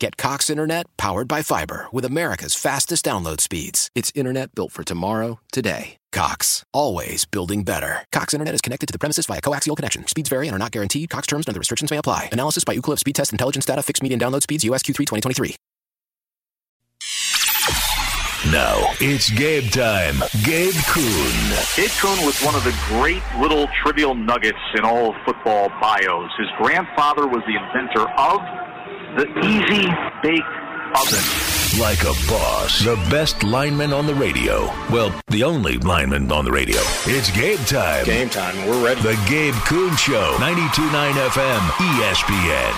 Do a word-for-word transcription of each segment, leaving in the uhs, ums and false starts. Get Cox Internet powered by fiber with America's fastest download speeds. It's internet built for tomorrow, today. Cox, always building better. Cox Internet is connected to the premises via coaxial connection. Speeds vary and are not guaranteed. Cox terms and other restrictions may apply. Analysis by Ookla Speed Test Intelligence data. Fixed median download speeds. U S Q three twenty twenty-three. Now, it's Gabe time. Gabe Kuhn. Gabe Kuhn was one of the great little trivial nuggets in all football bios. His grandfather was the inventor of the Easy Bake Oven. Like a boss, the best lineman on the radio. Well, the only lineman on the radio. It's Gabe time. Game time. We're ready. The Gabe Kuhn Show, ninety-two point nine F M, E S P N.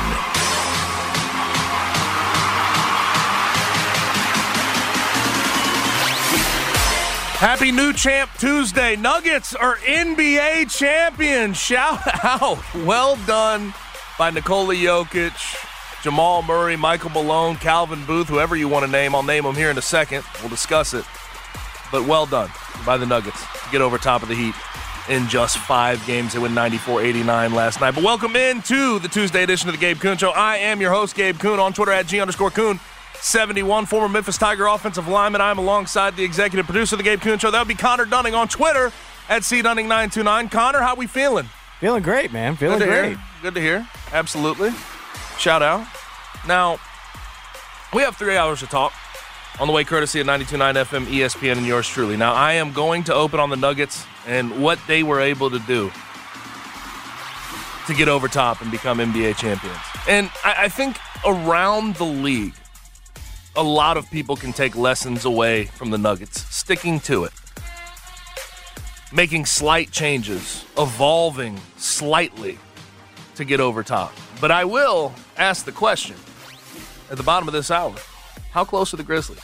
Happy New Champ Tuesday. Nuggets are N B A champions. Shout out. Well done by Nikola Jokic, Jamal Murray, Michael Malone, Calvin Booth, whoever you want to name. I'll name them here in a second. We'll discuss it. But well done by the Nuggets to get over top of the Heat in just five games. They win ninety-four eighty-nine last night. But welcome in to the Tuesday edition of the Gabe Kuhn Show. I am your host, Gabe Kuhn, on Twitter at G underscore Kuhn seventy-one, former Memphis Tiger offensive lineman. I'm alongside the executive producer of the Gabe Kuhn Show. That would be Connor Dunning on Twitter at C Dunning nine two nine. Connor, how we feeling? Feeling great, man. Feeling Good great. Hear. Good to hear. Absolutely. Shout out. Now, we have three hours to talk on the way courtesy of ninety-two point nine F M, E S P N, and yours truly. Now, I am going to open on the Nuggets and what they were able to do to get over top and become N B A champions. And I, I think around the league, a lot of people can take lessons away from the Nuggets, sticking to it, making slight changes, evolving slightly to get over top. But I will ask the question at the bottom of this hour, how close are the Grizzlies?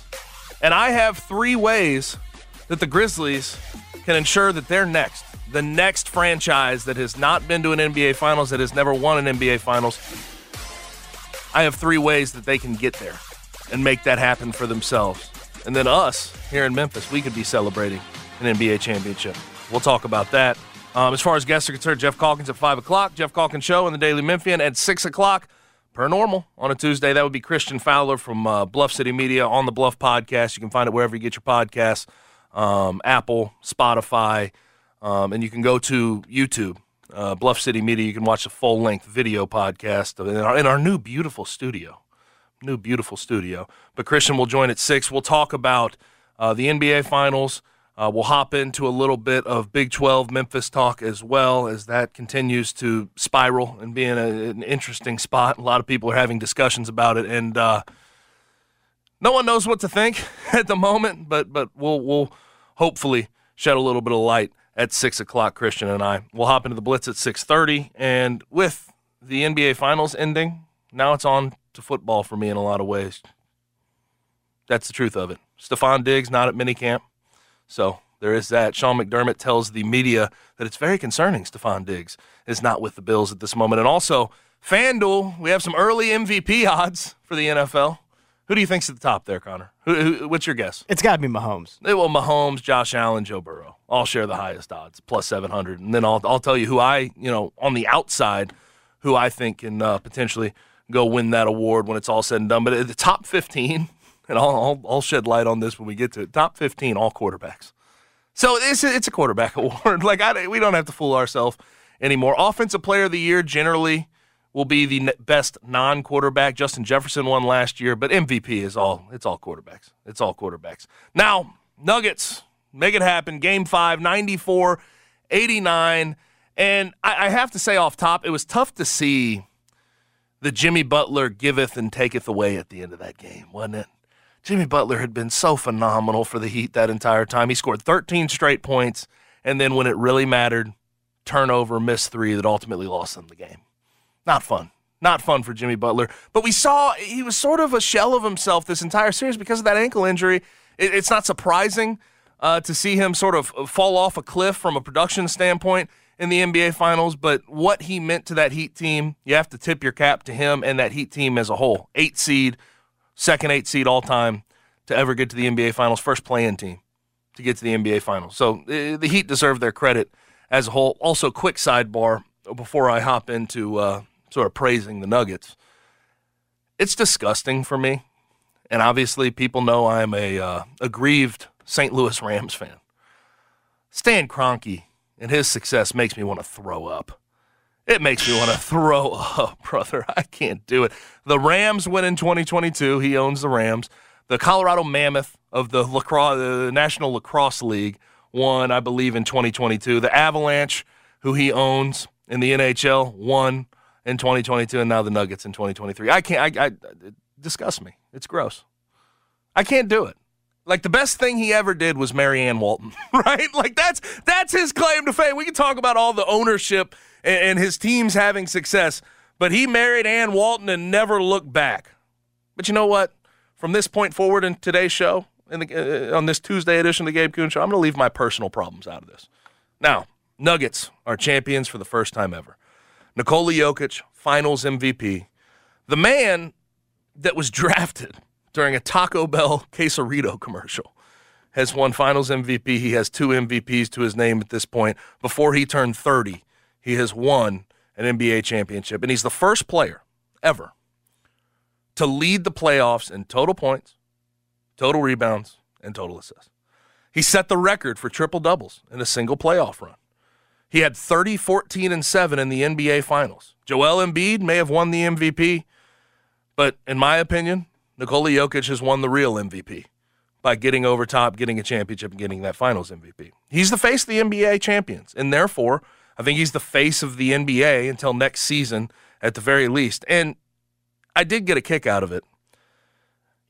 And I have three ways that the Grizzlies can ensure that they're next, the next franchise that has not been to an N B A Finals, that has never won an N B A Finals. I have three ways that they can get there and make that happen for themselves. And then us here in Memphis, we could be celebrating an N B A championship. We'll talk about that. Um, as far as guests are concerned, Jeff Calkins at five o'clock, Jeff Calkins Show and the Daily Memphian at six o'clock, per normal, on a Tuesday. That would be Christian Fowler from uh, Bluff City Media on the Bluff Podcast. You can find it wherever you get your podcasts, um, Apple, Spotify, um, and you can go to YouTube, uh, Bluff City Media. You can watch the full-length video podcast in our, in our new beautiful studio. New beautiful studio. But Christian will join at six. We'll talk about uh, the N B A Finals. Uh, we'll hop into a little bit of Big twelve Memphis talk as well as that continues to spiral and be in a, an interesting spot. A lot of people are having discussions about it, and uh, no one knows what to think at the moment, but but we'll, we'll hopefully shed a little bit of light at six o'clock, Christian and I. We'll hop into the Blitz at six thirty, and with the N B A Finals ending, now it's on to football for me in a lot of ways. That's the truth of it. Stephon Diggs not at minicamp. So there is that. Sean McDermott tells the media that it's very concerning Stephon Diggs is not with the Bills at this moment. And also, FanDuel, we have some early M V P odds for the N F L. Who do you think's at the top there, Connor? Who, who, what's your guess? It's got to be Mahomes. Well, Mahomes, Josh Allen, Joe Burrow. I'll share the highest odds, plus seven hundred. And then I'll, I'll tell you who I, you know, on the outside, who I think can uh, potentially go win that award when it's all said and done. But at the top fifteen... and I'll, I'll, I'll shed light on this when we get to it. Top fifteen, all quarterbacks. So it's a, it's a quarterback award. Like I, we don't have to fool ourselves anymore. Offensive Player of the Year generally will be the best non-quarterback. Justin Jefferson won last year, but M V P is all. It's all quarterbacks. It's all quarterbacks. Now, Nuggets, make it happen. Game five, ninety-four eighty-nine. And I, I have to say off top, it was tough to see that Jimmy Butler giveth and taketh away at the end of that game, wasn't it? Jimmy Butler had been so phenomenal for the Heat that entire time. He scored thirteen straight points, and then when it really mattered, turnover, missed three that ultimately lost them the game. Not fun. Not fun for Jimmy Butler. But we saw he was sort of a shell of himself this entire series because of that ankle injury. It, it's not surprising uh, to see him sort of fall off a cliff from a production standpoint in the N B A Finals, but what he meant to that Heat team, you have to tip your cap to him and that Heat team as a whole. Eight seed, second eight seed all time to ever get to the N B A Finals, first play-in team to get to the N B A Finals. So the Heat deserve their credit as a whole. Also, quick sidebar before I hop into uh, sort of praising the Nuggets. It's disgusting for me, and obviously people know I'm a uh, aggrieved Saint Louis Rams fan. Stan Kroenke and his success makes me want to throw up. It makes me want to throw up, brother. I can't do it. The Rams win in twenty twenty-two. He owns the Rams. The Colorado Mammoth of the lacrosse, the National Lacrosse League won, I believe, in twenty twenty-two. The Avalanche, who he owns in the N H L, won in twenty twenty-two, and now the Nuggets in twenty twenty-three. I can't. I, I, it disgusts me. It's gross. I can't do it. Like, the best thing he ever did was Marianne Walton, right? Like, that's that's his claim to fame. We can talk about all the ownership and, and his teams having success, but he married Ann Walton and never looked back. But you know what? From this point forward in today's show, in the, uh, on this Tuesday edition of the Gabe Kuhn Show, I'm going to leave my personal problems out of this. Now, Nuggets are champions for the first time ever. Nikola Jokic, Finals M V P. The man that was drafted during a Taco Bell Quesarito commercial, has won Finals M V P. He has two M V Ps to his name at this point. Before he turned thirty, he has won an N B A championship, and he's the first player ever to lead the playoffs in total points, total rebounds, and total assists. He set the record for triple-doubles in a single playoff run. He had thirty, fourteen, and seven in the N B A Finals. Joel Embiid may have won the M V P, but in my opinion, Nikola Jokic has won the real M V P by getting over top, getting a championship, and getting that Finals M V P. He's the face of the N B A champions, and therefore, I think he's the face of the N B A until next season at the very least. And I did get a kick out of it.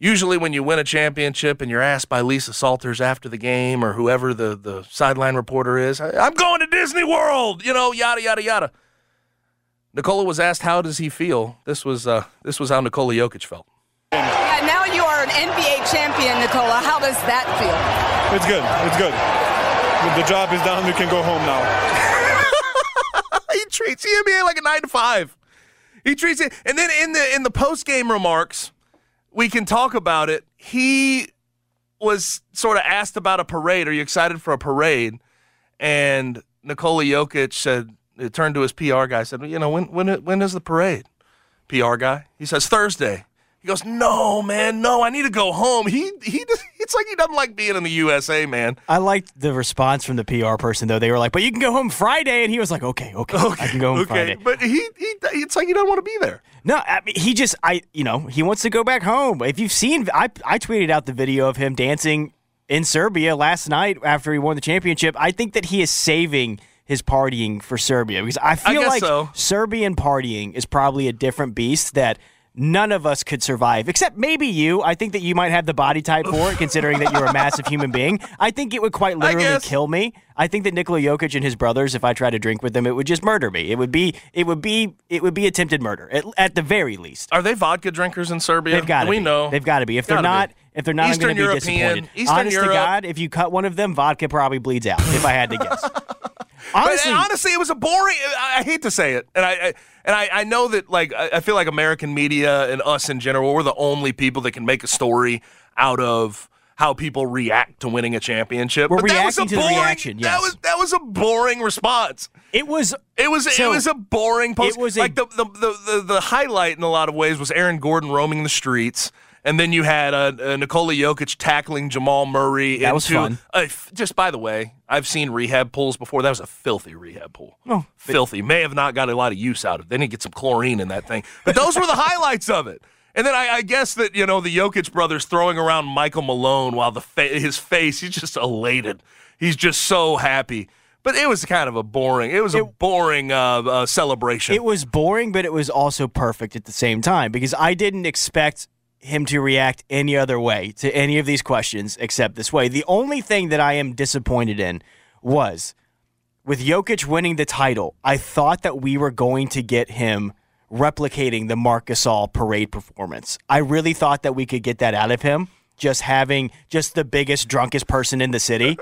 Usually when you win a championship and you're asked by Lisa Salters after the game or whoever the, the sideline reporter is, I'm going to Disney World, you know, yada, yada, yada. Nikola was asked, how does he feel? This was, uh, this was how Nikola Jokic felt. Yeah, now you are an N B A champion, Nikola. How does that feel? It's good. It's good. The job is done. You can go home now. He treats the N B A like a nine to five. He treats it. And then in the in the post-game remarks, we can talk about it. He was sort of asked about a parade. Are you excited for a parade? And Nikola Jokic said, turned to his P R guy, said, you know, when when when is the parade? P R guy. He says, Thursday. He goes, no, man, no, I need to go home. He he, it's like he doesn't like being in the U S A, man. I liked the response from the P R person, though. They were like, but you can go home Friday. And he was like, okay, okay, okay I can go home okay. Friday. But he, he, it's like he doesn't want to be there. No, I mean, he just, I, you know, he wants to go back home. If you've seen, I, I tweeted out the video of him dancing in Serbia last night after he won the championship. I think that he is saving his partying for Serbia because I feel I like so. Serbian partying is probably a different beast that none of us could survive, except maybe you. I think that you might have the body type for it, considering that you're a massive human being. I think it would quite literally kill me. I think that Nikola Jokic and his brothers, if I tried to drink with them, it would just murder me. It would be, it would be, it would be attempted murder at, at the very least. Are they vodka drinkers in Serbia? They've got to be. We know they've got to be. If they're not, if they're not, I'm going to be disappointed. Honest to God, if you cut one of them, vodka probably bleeds out. If I had to guess. Honestly, but, honestly, it was a boring. I hate to say it, and I, I and I, I know that like I, I feel like American media and us in general, we're the only people that can make a story out of how people react to winning a championship. We're but reacting that was a to boring, the reaction. Yes. That was that was a boring response. It was. It was. So, it was a boring post. It was a, like the, the the the the highlight in a lot of ways was Aaron Gordon roaming the streets. And then you had uh, uh, Nikola Jokic tackling Jamal Murray. That into, was fun. Uh, f- just by the way, I've seen rehab pools before. That was a filthy rehab pool. Oh, filthy. May have not got a lot of use out of it. They need to get some chlorine in that thing. But those were the highlights of it. And then I, I guess that, you know, the Jokic brothers throwing around Michael Malone while the fa- his face, he's just elated. He's just so happy. But it was kind of a boring, it was it, a boring uh, uh, celebration. It was boring, but it was also perfect at the same time because I didn't expect him to react any other way to any of these questions except this way. The only thing that I am disappointed in was with Jokic winning the title, I thought that we were going to get him replicating the Marc Gasol parade performance. I really thought that we could get that out of him, just having just the biggest, drunkest person in the city.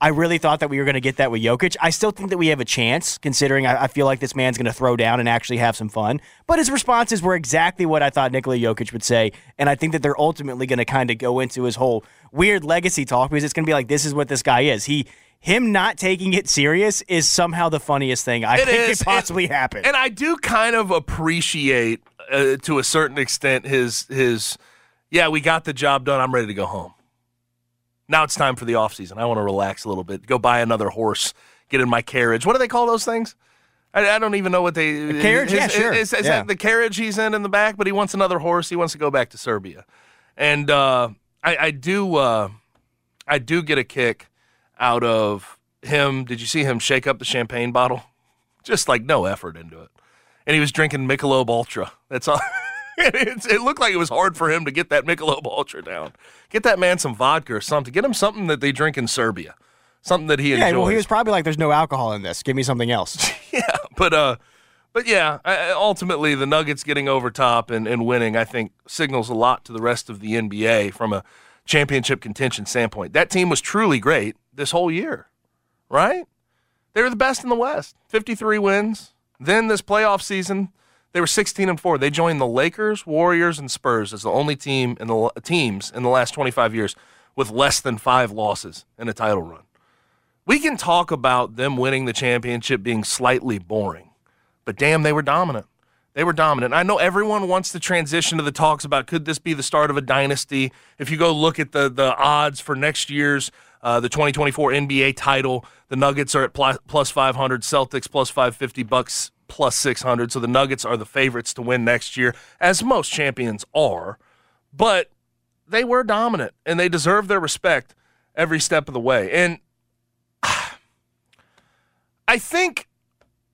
I really thought that we were going to get that with Jokic. I still think that we have a chance, considering I, I feel like this man's going to throw down and actually have some fun. But his responses were exactly what I thought Nikola Jokic would say, and I think that they're ultimately going to kind of go into his whole weird legacy talk, because it's going to be like, this is what this guy is. He, him not taking it serious is somehow the funniest thing I it think is. could possibly it, happen. And I do kind of appreciate, uh, to a certain extent, his his, yeah, we got the job done, I'm ready to go home. Now it's time for the offseason. I want to relax a little bit, go buy another horse, get in my carriage. What do they call those things? I, I don't even know what they... The carriage, his, yeah, sure. Is, is yeah. that the carriage he's in in the back, but he wants another horse. He wants to go back to Serbia. And uh, I, I do uh, I do get a kick out of him. Did you see him shake up the champagne bottle? Just like no effort into it. And he was drinking Michelob Ultra. That's all... It, it looked like it was hard for him to get that Michelob Ultra down. Get that man some vodka or something. Get him something that they drink in Serbia, something that he yeah, enjoys. Yeah, well, he was probably like, "There's no alcohol in this. Give me something else." yeah, but uh, but yeah, I, ultimately the Nuggets getting over top and, and winning, I think, signals a lot to the rest of the N B A from a championship contention standpoint. That team was truly great this whole year, right? They were the best in the West, fifty-three wins. Then this playoff season, they were sixteen and four. They joined the Lakers, Warriors, and Spurs as the only team in the teams in the last twenty-five years with less than five losses in a title run. We can talk about them winning the championship being slightly boring, but damn, they were dominant. They were dominant. I know everyone wants to transition to the talks about could this be the start of a dynasty. If you go look at the the odds for next year's uh, the twenty twenty-four N B A title, the Nuggets are at plus five hundred, Celtics plus five fifty, Bucks plus six hundred, so the Nuggets are the favorites to win next year, as most champions are. But they were dominant, and they deserve their respect every step of the way. And I think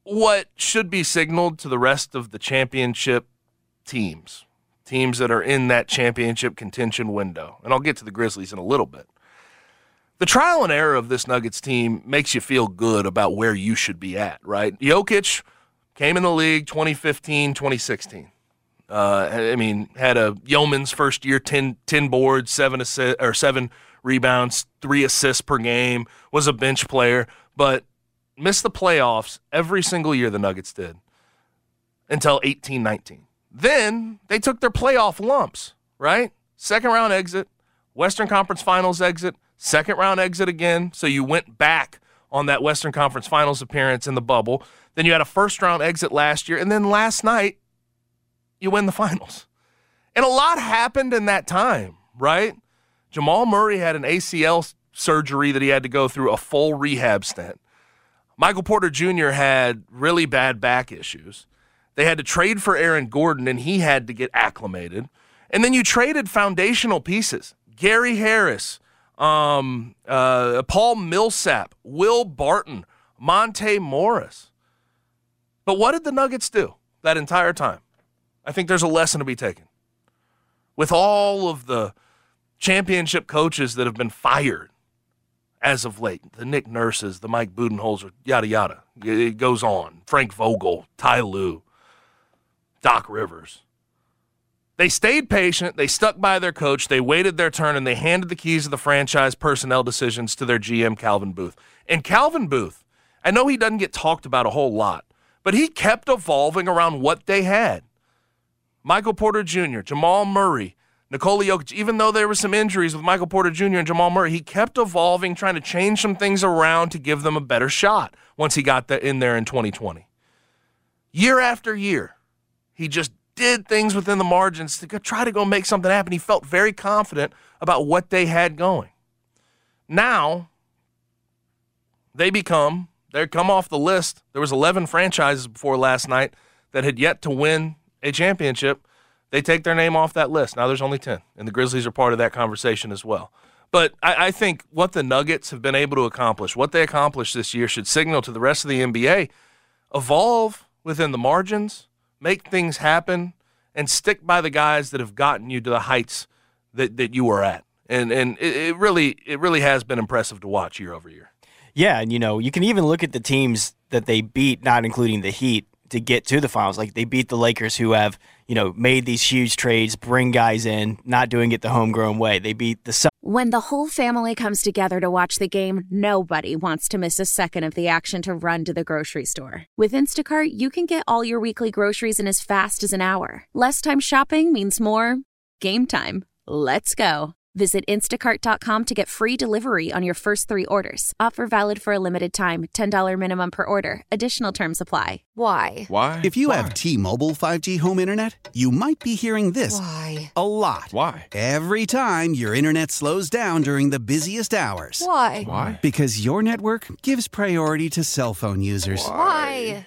what should be signaled to the rest of the championship teams, teams that are in that championship contention window, and I'll get to the Grizzlies in a little bit, the trial and error of this Nuggets team makes you feel good about where you should be at, right? Jokic came in the league twenty fifteen, twenty sixteen. Uh, I mean, had a yeoman's first year, ten, ten boards, seven assi- or seven rebounds, three assists per game, was a bench player, but missed the playoffs every single year the Nuggets did until eighteen nineteen. Then they took their playoff lumps, right? Second round exit, Western Conference Finals exit, second round exit again, so you went back on that Western Conference Finals appearance in the bubble. Then you had a first-round exit last year, and then last night, you win the finals. And a lot happened in that time, right? Jamal Murray had an A C L surgery that he had to go through, a full rehab stint. Michael Porter Junior had really bad back issues. They had to trade for Aaron Gordon, and he had to get acclimated. And then you traded foundational pieces. Gary Harris, um, uh, Paul Millsap, Will Barton, Monte Morris. But what did the Nuggets do that entire time? I think there's a lesson to be taken. With all of the championship coaches that have been fired as of late, the Nick Nurses, the Mike Budenholzer, yada, yada, it goes on. Frank Vogel, Ty Lue, Doc Rivers. They stayed patient. They stuck by their coach. They waited their turn, and they handed the keys of the franchise personnel decisions to their G M, Calvin Booth. And Calvin Booth, I know he doesn't get talked about a whole lot, but he kept evolving around what they had. Michael Porter Junior, Jamal Murray, Nikola Jokic, even though there were some injuries with Michael Porter Junior and Jamal Murray, he kept evolving, trying to change some things around to give them a better shot once he got the, in there in twenty twenty. Year after year, he just did things within the margins to try to go make something happen. He felt very confident about what they had going. Now, they become... They come off the list. There was eleven franchises before last night that had yet to win a championship. They take their name off that list. Now there's only ten, and the Grizzlies are part of that conversation as well. But I, I think what the Nuggets have been able to accomplish, what they accomplished this year, should signal to the rest of the N B A, evolve within the margins, make things happen, and stick by the guys that have gotten you to the heights that, that you were at. And and it, it really it really has been impressive to watch year over year. Yeah, and you know, you can even look at the teams that they beat, not including the Heat, to get to the finals. Like, they beat the Lakers, who have, you know, made these huge trades, bring guys in, not doing it the homegrown way. They beat the Suns. When the whole family comes together to watch the game, nobody wants to miss a second of the action to run to the grocery store. With Instacart, you can get all your weekly groceries in as fast as an hour. Less time shopping means more game time. Let's go. Visit instacart dot com to get free delivery on your first three orders. Offer valid for a limited time. ten dollars minimum per order. Additional terms apply. Why? Why? If you Why? have T-Mobile five G home internet, you might be hearing this Why? a lot. Why? Every time your internet slows down during the busiest hours. Why? Why? Because your network gives priority to cell phone users. Why? Why?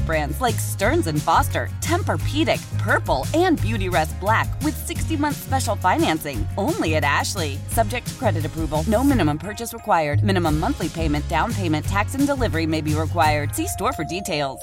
brands like Stearns and Foster, Tempur-Pedic, Purple, and Beautyrest Black with sixty month special financing only at Ashley. Subject to credit approval. No minimum purchase required. Minimum monthly payment, down payment, tax, and delivery may be required. See store for details.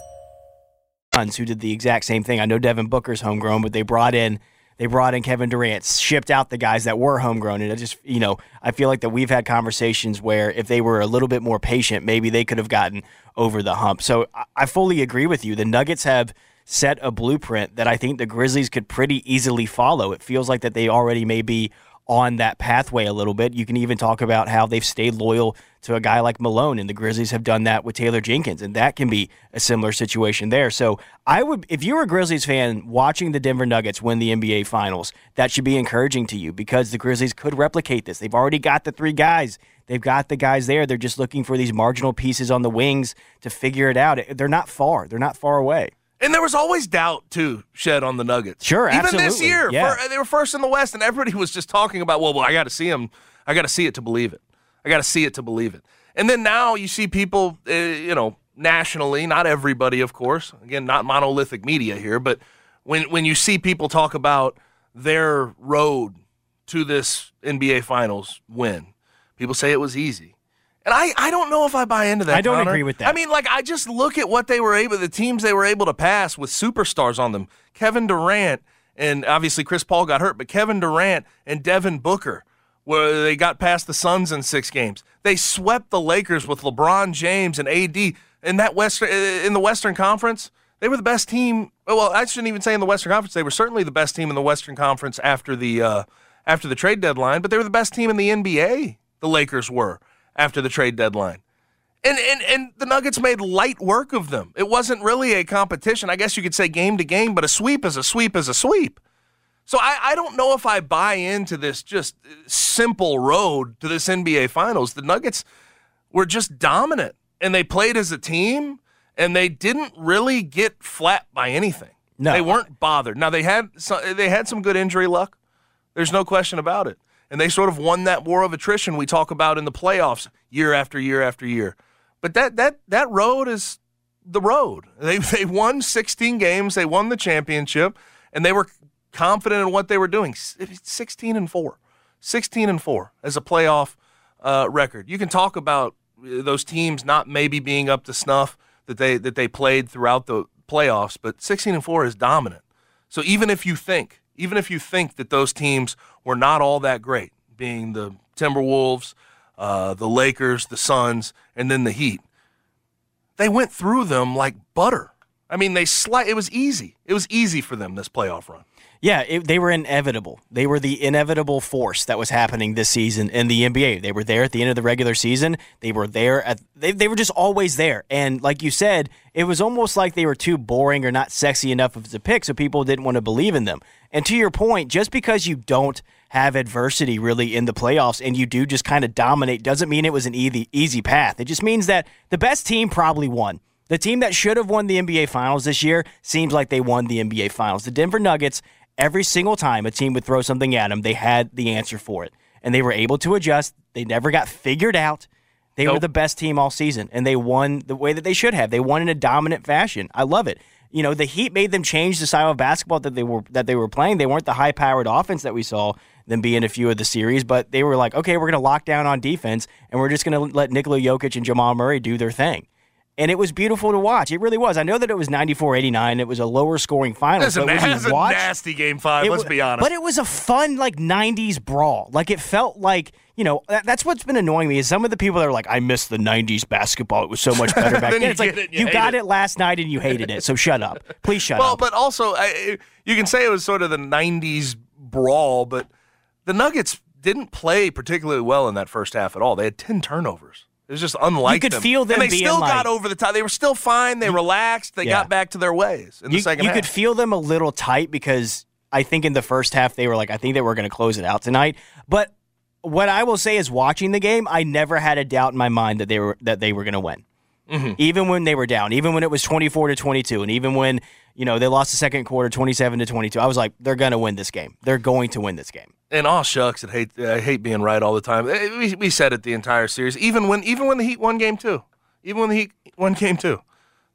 Who did the exact same thing. I know Devin Booker's homegrown, but they brought in they brought in Kevin Durant, shipped out the guys that were homegrown. And I just, you know, I feel like that we've had conversations where if they were a little bit more patient, maybe they could have gotten over the hump. So I fully agree with you. The Nuggets have set a blueprint that I think the Grizzlies could pretty easily follow. It feels like that they already may be on that pathway a little bit. You can even talk about how they've stayed loyal to a guy like Malone, and the Grizzlies have done that with Taylor Jenkins, and that can be a similar situation there. So I would, if you were a Grizzlies fan watching the Denver Nuggets win the N B A Finals, that should be encouraging to you, because the Grizzlies could replicate this. They've already got the three guys. They've got the guys there. They're just looking for these marginal pieces on the wings to figure it out. They're not far. They're not far away. And there was always doubt, too, shed on the Nuggets. Sure, even absolutely. Even this year, yeah. for, they were first in the West, and everybody was just talking about, well, well I got to see them. I got to see it to believe it. I got to see it to believe it. And then now you see people, uh, you know, nationally, not everybody, of course. Again, not monolithic media here, but when, when you see people talk about their road to this N B A Finals win, people say it was easy. And I, I don't know if I buy into that, I don't Connor. agree with that. I mean, like, I just look at what they were able, the teams they were able to pass with superstars on them. Kevin Durant, and obviously Chris Paul got hurt, but Kevin Durant and Devin Booker, where they got past the Suns in six games. They swept the Lakers with LeBron James and A D. In that Western, in the Western Conference, they were the best team. Well, I shouldn't even say in the Western Conference. They were certainly the best team in the Western Conference after the uh, after the trade deadline, but they were the best team in the N B A, the Lakers were, after the trade deadline. And, and and the Nuggets made light work of them. It wasn't really a competition. I guess you could say game to game, but a sweep is a sweep is a sweep. So I, I don't know if I buy into this just simple road to this N B A Finals. The Nuggets were just dominant, and they played as a team, and they didn't really get flat by anything. No. They weren't bothered. Now, they had some, they had some good injury luck. There's no question about it. And they sort of won that war of attrition we talk about in the playoffs year after year after year. But that that that road is the road. They they won sixteen games. They won the championship, and they were confident in what they were doing. sixteen and four sixteen and four as a playoff uh, record. You can talk about those teams not maybe being up to snuff that they that they played throughout the playoffs, but sixteen and four is dominant. So even if you think Even if you think that those teams were not all that great, being the Timberwolves, uh, the Lakers, the Suns, and then the Heat, they went through them like butter. I mean, they sli- it was easy. It was easy for them, this playoff run. Yeah, it, they were inevitable. They were the inevitable force that was happening this season in the N B A. They were there at the end of the regular season. They were there. At, they, they were just always there. And like you said, it was almost like they were too boring or not sexy enough of the pick, so people didn't want to believe in them. And to your point, just because you don't have adversity really in the playoffs and you do just kind of dominate doesn't mean it was an easy, easy path. It just means that the best team probably won. The team that should have won the N B A Finals this year seems like they won the N B A Finals. The Denver Nuggets, every single time a team would throw something at them, they had the answer for it. And they were able to adjust. They never got figured out. They nope. were the best team all season, and they won the way that they should have. They won in a dominant fashion. I love it. You know, the Heat made them change the style of basketball that they were that they were playing. They weren't the high-powered offense that we saw them be in a few of the series, but they were like, okay, we're going to lock down on defense, and we're just going to let Nikola Jokic and Jamal Murray do their thing. And it was beautiful to watch. It really was. I know that it was ninety-four eighty-nine. It was a lower-scoring final. That's so a, that's a watched, nasty game five, it, let's be honest. But it was a fun, like, nineties brawl. Like, it felt like, you know, that, that's what's been annoying me is some of the people that are like, I miss the nineties basketball. It was so much better back then. then. It's like, it you, you got it. it last night and you hated it, so shut up. Please shut well, up. Well, but also, I, you can say it was sort of the nineties brawl, but the Nuggets didn't play particularly well in that first half at all. They had ten turnovers. It was just unlike them. You could them. feel them being like... And they still like, got over the top. They were still fine. They relaxed. They yeah. got back to their ways in you, the second you half. You could feel them a little tight because I think in the first half they were like, I think they were going to close it out tonight. But what I will say is watching the game, I never had a doubt in my mind that they were that they were going to win. Mm-hmm. Even when they were down, even when it was twenty-four to twenty-two, and even when you know they lost the second quarter twenty-seven to twenty-two, I was like, they're going to win this game. They're going to win this game. And aw shucks, I hate, I hate being right all the time. We, we said it the entire series, even when even when the Heat won game two. Even when the Heat won game two.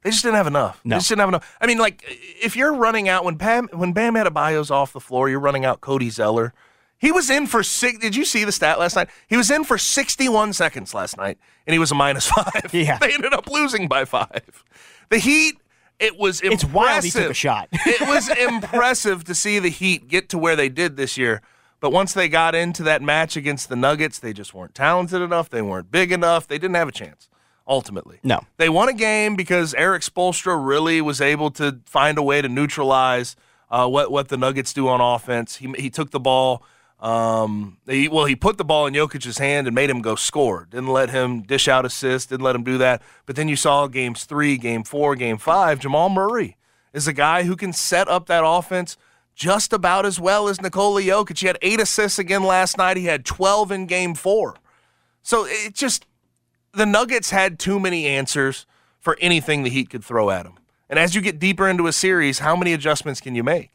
They just didn't have enough. No. They just didn't have enough. I mean, like, if you're running out, when Bam, when Bam Adebayo's off the floor, you're running out Cody Zeller. He was in for six. Did you see the stat last night? He was in for sixty-one seconds last night, and he was a minus five. Yeah. They ended up losing by five. The Heat... It was impressive. It's wild he took a shot. It was impressive to see the Heat get to where they did this year. But once they got into that match against the Nuggets, they just weren't talented enough. They weren't big enough. They didn't have a chance, ultimately. No. They won a game because Eric Spoelstra really was able to find a way to neutralize uh, what, what the Nuggets do on offense. He he took the ball. Um, he, well, he put the ball in Jokic's hand and made him go score. Didn't let him dish out assists. Didn't let him do that. But then you saw games three, game four, game five. Jamal Murray is a guy who can set up that offense just about as well as Nikola Jokic. He had eight assists again last night. He had twelve in game four. So it just the Nuggets had too many answers for anything the Heat could throw at them. And as you get deeper into a series, how many adjustments can you make?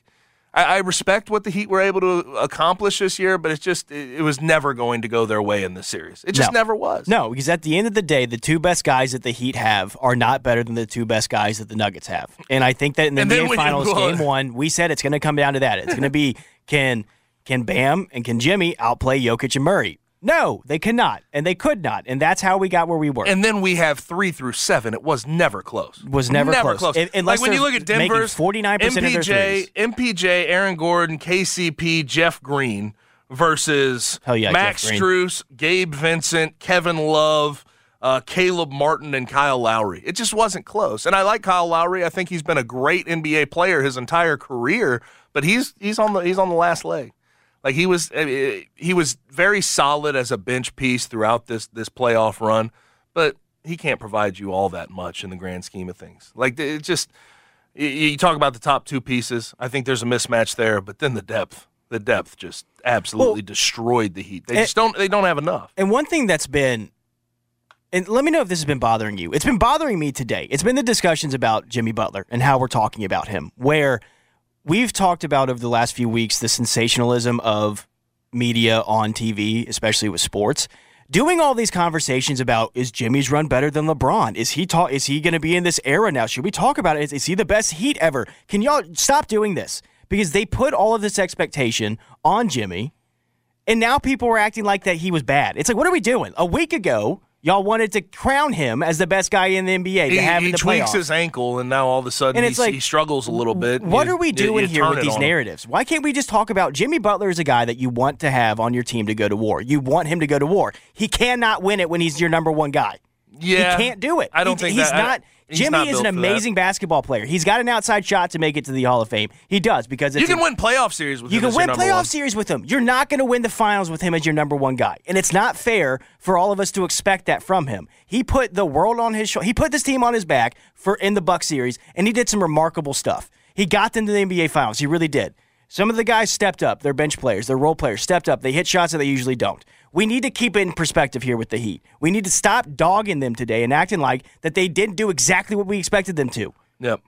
I respect what the Heat were able to accomplish this year, but it's just it was never going to go their way in this series. It just no. never was. No, because at the end of the day, the two best guys that the Heat have are not better than the two best guys that the Nuggets have. And I think that in the N B A Finals game one, we said it's going to come down to that. It's going to be can can Bam and can Jimmy outplay Jokic and Murray? No, they cannot, and they could not, and that's how we got where we were. And then we have three through seven. It was never close. Was never, never close. close. It, unless like when you look at Denver's forty-nine percent M P J, of their threes. M P J, Aaron Gordon, K C P, Jeff Green versus yeah, Max Strus, Gabe Vincent, Kevin Love, uh, Caleb Martin, and Kyle Lowry. It just wasn't close. And I like Kyle Lowry. I think he's been a great N B A player his entire career, but he's he's on the he's on the last leg. Like he was, he was very solid as a bench piece throughout this this playoff run, but he can't provide you all that much in the grand scheme of things. Like it just, you talk about the top two pieces. I think there's a mismatch there, but then the depth, the depth just absolutely well, destroyed the Heat. They and, just don't, they don't have enough. And one thing that's been, and let me know if this has been bothering you. It's been bothering me today. It's been the discussions about Jimmy Butler and how we're talking about him, where. We've talked about over the last few weeks the sensationalism of media on T V, especially with sports. Doing all these conversations about, is Jimmy's run better than LeBron? Is he ta- Is he going to be in this era now? Should we talk about it? Is, is he the best Heat ever? Can y'all stop doing this? Because they put all of this expectation on Jimmy, and now people are acting like that he was bad. It's like, what are we doing? A week ago... Y'all wanted to crown him as the best guy in the N B A to have in the playoffs. He tweaks his ankle, and now all of a sudden he's, like, he struggles a little bit. What you, are we doing you, you here with these narratives? Him. Why can't we just talk about Jimmy Butler is a guy that you want to have on your team to go to war? You want him to go to war. He cannot win it when he's your number one guy. Yeah, he can't do it. I don't he, think he's that, not. Jimmy is an amazing basketball player. He's got an outside shot to make it to the Hall of Fame. He does because it's you can a, win playoff series with you him. You can win playoff one. series with him. You're not going to win the finals with him as your number one guy. And it's not fair for all of us to expect that from him. He put the world on his shoulders. He put this team on his back for in the Bucks series, and he did some remarkable stuff. He got them to the N B A Finals. He really did. Some of the guys stepped up. Their bench players, their role players stepped up. They hit shots that they usually don't. We need to keep it in perspective here with the Heat. We need to stop dogging them today and acting like that they didn't do exactly what we expected them to. Yep.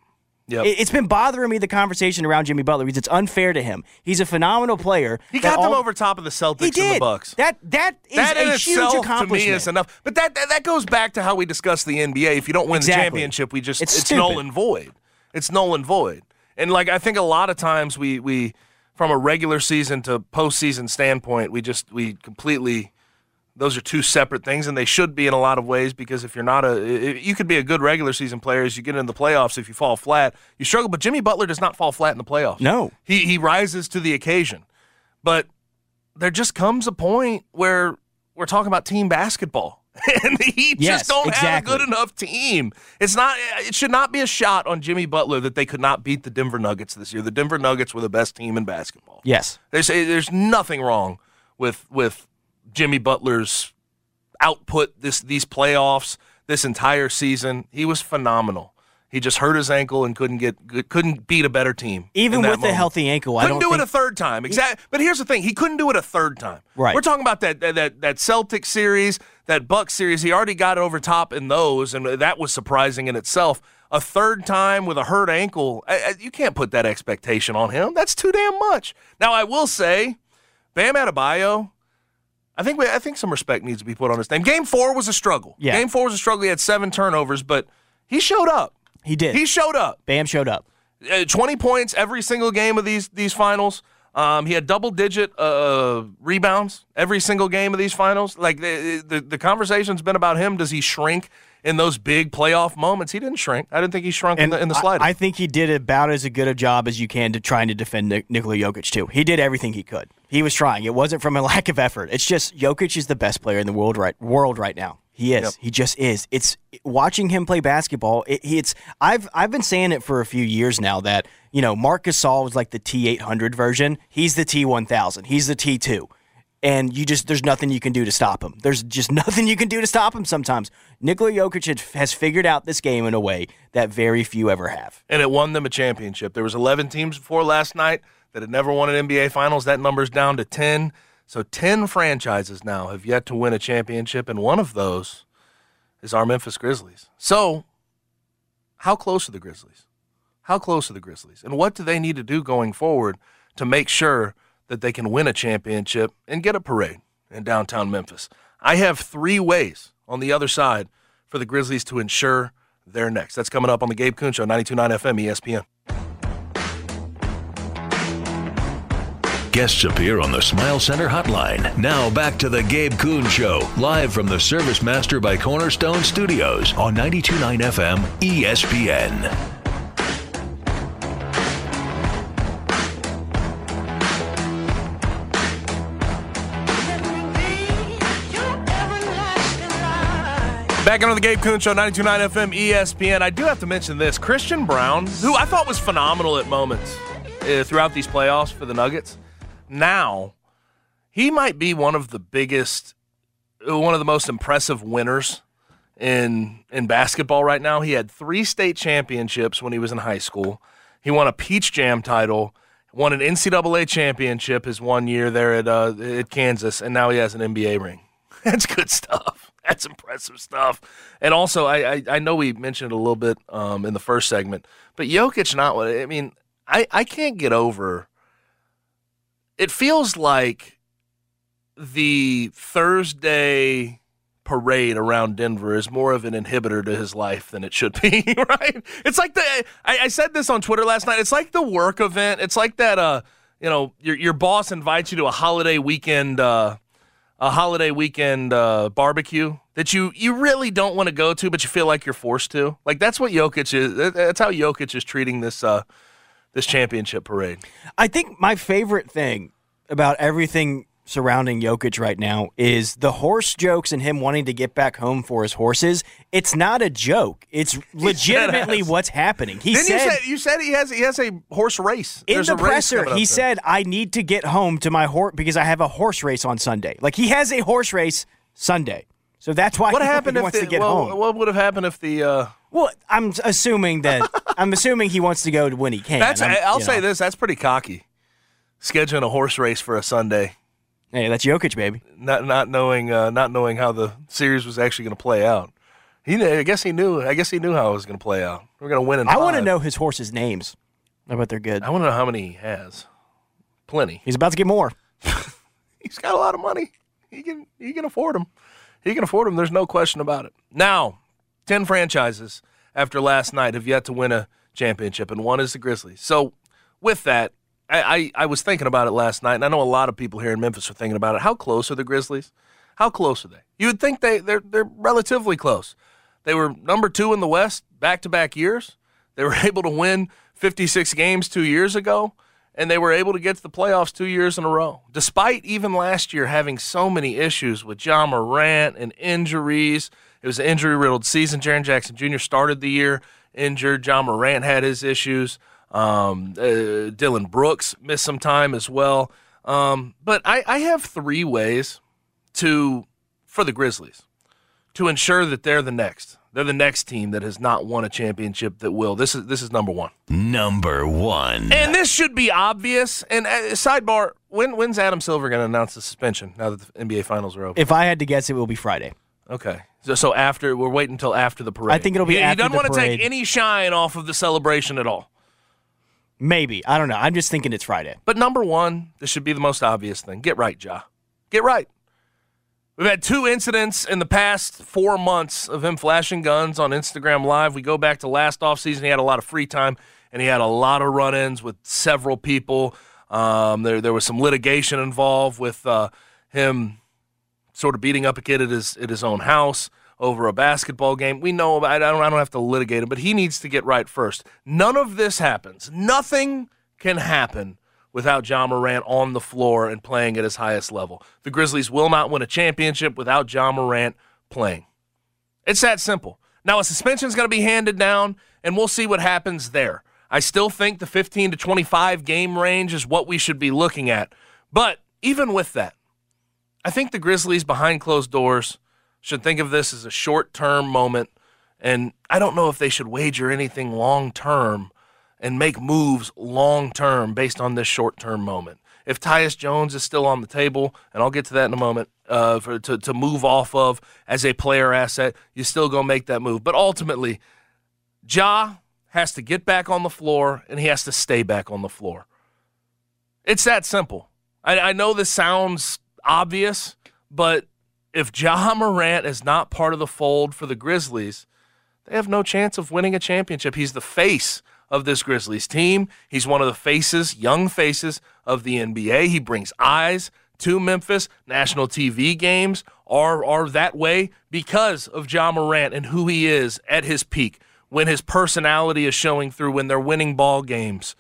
Yep. It's been bothering me, the conversation around Jimmy Butler, because it's unfair to him. He's a phenomenal player. He got all, them over top of the Celtics and the Bucks. That that is that a huge accomplishment. To me is enough. But that, that that goes back to how we discuss the N B A. If you don't win exactly. the championship, we just it's, it's null and void. It's null and void. And, like, I think a lot of times we, we from a regular season to postseason standpoint, we just we completely – those are two separate things, and they should be in a lot of ways because if you're not a – you could be a good regular season player as you get into the playoffs. If you fall flat, you struggle. But Jimmy Butler does not fall flat in the playoffs. No. He, he rises to the occasion. But there just comes a point where we're talking about team basketball. And the Heat yes, just don't exactly. have a good enough team. It's not. It should not be a shot on Jimmy Butler that they could not beat the Denver Nuggets this year. The Denver Nuggets were the best team in basketball. Yes. There's, there's nothing wrong with with Jimmy Butler's output this these playoffs, this entire season. He was phenomenal. He just hurt his ankle and couldn't get couldn't beat a better team. Even with a healthy ankle, I don't think couldn't do it a third time. Exactly. But here's the thing: he couldn't do it a third time. Right. We're talking about that that that Celtics series, that Bucks series. He already got over top in those, and that was surprising in itself. A third time with a hurt ankle, you can't put that expectation on him. That's too damn much. Now I will say, Bam Adebayo. I think we, I think some respect needs to be put on his name. Game four was a struggle. Yeah. Game four was a struggle. He had seven turnovers, but he showed up. He did. He showed up. Bam showed up. Uh, twenty points every single game of these these finals. Um, he had double-digit uh, rebounds every single game of these finals. Like the, the the conversation's been about him. Does he shrink in those big playoff moments? He didn't shrink. I didn't think he shrunk in the, in the slightest. I, I think he did about as good a job as you can to trying to defend Nik- Nikola Jokic, too. He did everything he could. He was trying. It wasn't from a lack of effort. It's just Jokic is the best player in the world right world right now. He is. Yep. He just is. It's watching him play basketball. It, it's I've I've been saying it for a few years now that you know Marc Gasol was like the T eight hundred version. He's the T one thousand. He's the T two, and you just there's nothing you can do to stop him. There's just nothing you can do to stop him. Sometimes Nikola Jokic has figured out this game in a way that very few ever have, and it won them a championship. There was eleven teams before last night that had never won an N B A Finals. That number's down to ten. So ten franchises now have yet to win a championship, and one of those is our Memphis Grizzlies. So how close are the Grizzlies? How close are the Grizzlies? And what do they need to do going forward to make sure that they can win a championship and get a parade in downtown Memphis? I have three ways on the other side for the Grizzlies to ensure they're next. That's coming up on the Gabe Kuhn Show, ninety-two point nine F M, E S P N. Guests appear on the Smile Center Hotline. Now back to the Gabe Kuhn Show, live from the Service Master by Cornerstone Studios on ninety-two point nine F M E S P N. Back on the Gabe Kuhn Show, ninety-two point nine F M E S P N. I do have to mention this. Christian Brown, who I thought was phenomenal at moments uh, throughout these playoffs for the Nuggets, now, he might be one of the biggest, one of the most impressive winners in in basketball right now. He had three state championships when he was in high school. He won a Peach Jam title, won an N C double A championship his one year there at uh, at Kansas, and now he has an N B A ring. That's good stuff. That's impressive stuff. And also, I I, I know we mentioned it a little bit um, in the first segment, but Jokic not. I mean, I, I can't get over. It feels like the Thursday parade around Denver is more of an inhibitor to his life than it should be, right? It's like the I, I said this on Twitter last night. It's like the work event. It's like that uh, you know, your your boss invites you to a holiday weekend uh, a holiday weekend uh, barbecue that you you really don't want to go to, but you feel like you're forced to. Like that's what Jokic is. That's how Jokic is treating this. Uh, This championship parade. I think my favorite thing about everything surrounding Jokic right now is the horse jokes and him wanting to get back home for his horses. It's not a joke. It's legitimately what's happening. He said, you said you said he has he has a horse race. In There's the a presser, race he said, there. I need to get home to my horse because I have a horse race on Sunday. Like, he has a horse race Sunday. So that's why what he happened if wants the, to get well, home. What would have happened if the uh... – Well, I'm assuming that – I'm assuming he wants to go to when he can. That's, I'll say know. this. That's pretty cocky, scheduling a horse race for a Sunday. Hey, that's Jokic, baby. Not not knowing uh, not knowing how the series was actually going to play out. He, I guess he knew. I guess he knew how it was going to play out. We're going to win in five. I want to know his horses' names. I bet they're good. I want to know how many he has. Plenty. He's about to get more. He's got a lot of money. He can he can afford them. He can afford them. There's no question about it. Now, ten franchises after last night have yet to win a championship, and one is the Grizzlies. So, with that. I, I was thinking about it last night, and I know a lot of people here in Memphis are thinking about it. How close are the Grizzlies? How close are they? You would think they, they're they're relatively close. They were number two in the West back-to-back years. They were able to win fifty-six games two years ago, and they were able to get to the playoffs two years in a row, despite even last year having so many issues with Ja Morant and injuries. It was an injury-riddled season. Jaren Jackson Junior started the year injured. Ja Morant had his issues. Um, uh, Dylan Brooks missed some time as well. Um, but I, I have three ways to for the Grizzlies to ensure that they're the next. They're the next team that has not won a championship that will. This is this is number one. Number one. And this should be obvious. And uh, sidebar, when when's Adam Silver going to announce the suspension now that the N B A Finals are over? If I had to guess, it will be Friday. Okay. So, so after we're waiting until after the parade. I think it'll be you, after the parade. You don't want to take any shine off of the celebration at all. Maybe. I don't know. I'm just thinking it's Friday. But number one, this should be the most obvious thing. Get right, Ja. Get right. We've had two incidents in the past four months of him flashing guns on Instagram Live. We go back to last offseason. He had a lot of free time, and he had a lot of run-ins with several people. Um, there there was some litigation involved with uh, him sort of beating up a kid at his, at his own house over a basketball game. We know about it. I don't, I don't have to litigate him, but he needs to get right first. None of this happens. Nothing can happen without Ja Morant on the floor and playing at his highest level. The Grizzlies will not win a championship without Ja Morant playing. It's that simple. Now, a suspension is going to be handed down, and we'll see what happens there. I still think the fifteen to twenty-five game range is what we should be looking at. But even with that, I think the Grizzlies behind closed doors should think of this as a short-term moment, and I don't know if they should wager anything long-term and make moves long-term based on this short-term moment. If Tyus Jones is still on the table, and I'll get to that in a moment, uh, for, to, to move off of as a player asset, you still going to make that move. But ultimately, Ja has to get back on the floor, and he has to stay back on the floor. It's that simple. I, I know this sounds obvious, but if Ja Morant is not part of the fold for the Grizzlies, they have no chance of winning a championship. He's the face of this Grizzlies team. He's one of the faces, young faces of the N B A. He brings eyes to Memphis. National T V games are, are that way because of Ja Morant and who he is at his peak. When his personality is showing through, when they're winning ball games,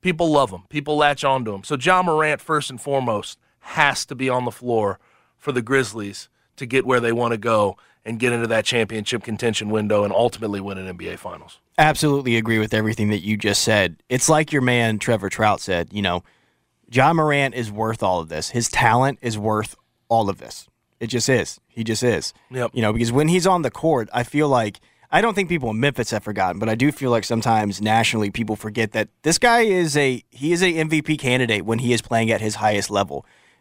people love him. People latch onto him. So Ja Morant, first and foremost, has to be on the floor for the Grizzlies to get where they want to go and get into that championship contention window and ultimately win an N B A Finals. Absolutely agree with everything that you just said. It's like your man Trevor Trout said, you know, Ja Morant is worth all of this. His talent is worth all of this. It just is. He just is. Yep. You know, because when he's on the court, I feel like, I don't think people in Memphis have forgotten, but I do feel like sometimes nationally people forget that this guy is a, he is a M V P candidate when he is playing at his highest level.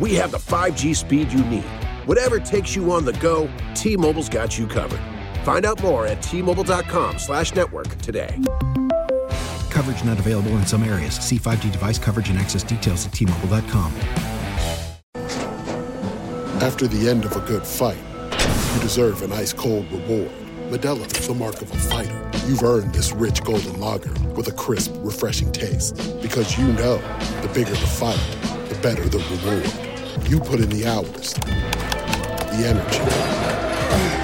we have the five G speed you need. Whatever takes you on the go, T-Mobile's got you covered. Find out more at T-Mobile.com slash network today. Coverage not available in some areas. See five G device coverage and access details at T Mobile dot com. After the end of a good fight, you deserve an ice-cold reward. Modelo is the mark of a fighter. You've earned this rich golden lager with a crisp, refreshing taste. Because you know, the bigger the fight, the better the reward. You put in the hours, the energy,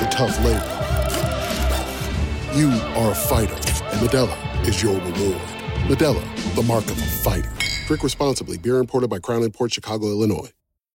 the tough labor. You are a fighter, and Modelo is your reward. Modelo, the mark of a fighter. Drink responsibly. Beer imported by Crown Imports, Chicago, Illinois.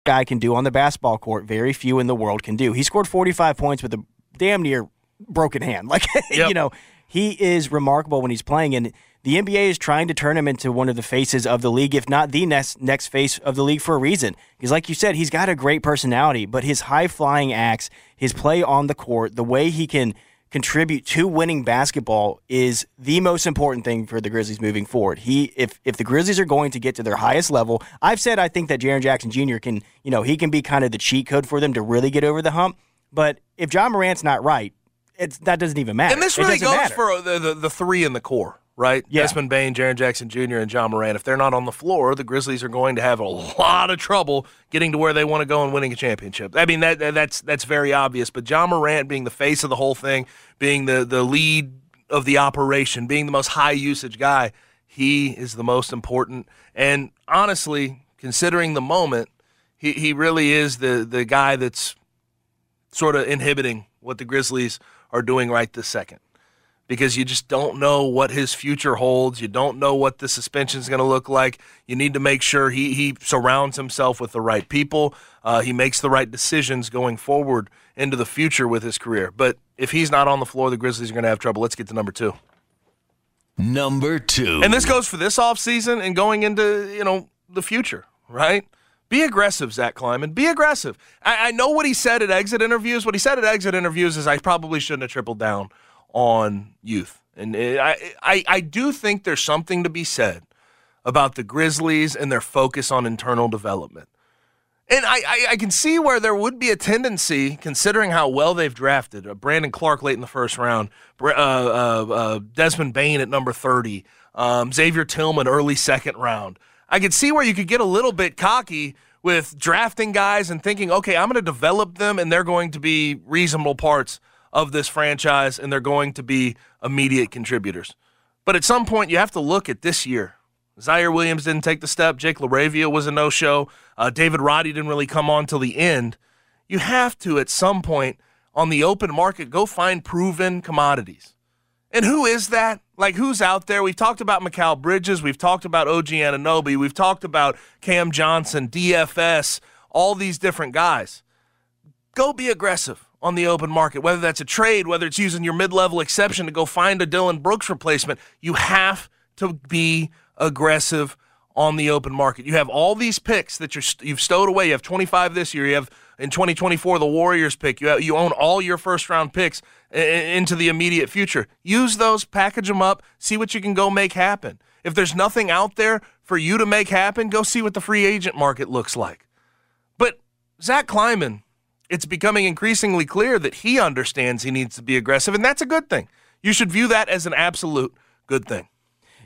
Guy can do on the basketball court, very few in the world can do. He scored forty-five points with a damn near broken hand. Like, yep. You know, he is remarkable when he's playing, and the N B A is trying to turn him into one of the faces of the league, if not the next next face of the league for a reason. Because like you said, he's got a great personality, but his high-flying acts, his play on the court, the way he can contribute to winning basketball is the most important thing for the Grizzlies moving forward. He, if if the Grizzlies are going to get to their highest level, I've said I think that Jaren Jackson Junior can, you know, he can be kind of the cheat code for them to really get over the hump. But if Ja Morant's not right, it's that doesn't even matter. And this really goes matter. for the, the the three in the core, right? Yeah. Desmond Bane, Jaren Jackson Junior, and Ja Morant. If they're not on the floor, the Grizzlies are going to have a lot of trouble getting to where they want to go and winning a championship. I mean, that that's that's very obvious. But Ja Morant being the face of the whole thing, being the, the lead of the operation, being the most high-usage guy, he is the most important. And honestly, considering the moment, he, he really is the, the guy that's sort of inhibiting what the Grizzlies are doing right this second. Because you just don't know what his future holds. You don't know what the suspension is going to look like. You need to make sure he he surrounds himself with the right people. Uh, he makes the right decisions going forward into the future with his career. But if he's not on the floor, the Grizzlies are going to have trouble. Let's get to number two. Number two. And this goes for this offseason and going into, you know, the future, right? Be aggressive, Zach Kleiman. Be aggressive. I, I know what he said at exit interviews. What he said at exit interviews is I probably shouldn't have tripled down on youth. And it, I, I I do think there's something to be said about the Grizzlies and their focus on internal development. And I, I, I can see where there would be a tendency, considering how well they've drafted, uh, Brandon Clark late in the first round, uh, uh, uh, Desmond Bane at number thirty, um, Xavier Tillman early second round. I could see where you could get a little bit cocky with drafting guys and thinking, okay, I'm going to develop them and they're going to be reasonable parts of this franchise, and they're going to be immediate contributors. But at some point, you have to look at this year. Zaire Williams didn't take the step. Jake LaRavia was a no-show. Uh, David Roddy didn't really come on till the end. You have to, at some point, on the open market, go find proven commodities. And who is that? Like, who's out there? We've talked about Mikal Bridges. We've talked about O G Anunoby. We've talked about Cam Johnson, D F S, all these different guys. Go be aggressive on the open market, whether that's a trade, whether it's using your mid-level exception to go find a Dylan Brooks replacement. You have to be aggressive on the open market. You have all these picks that you're, you've stowed away. You have twenty-five this year. You have, in twenty twenty-four, the Warriors pick. You have, you own all your first-round picks into the immediate future. Use those, package them up, see what you can go make happen. If there's nothing out there for you to make happen, go see what the free agent market looks like. But Zach Kleiman, it's becoming increasingly clear that he understands he needs to be aggressive, and that's a good thing. You should view that as an absolute good thing.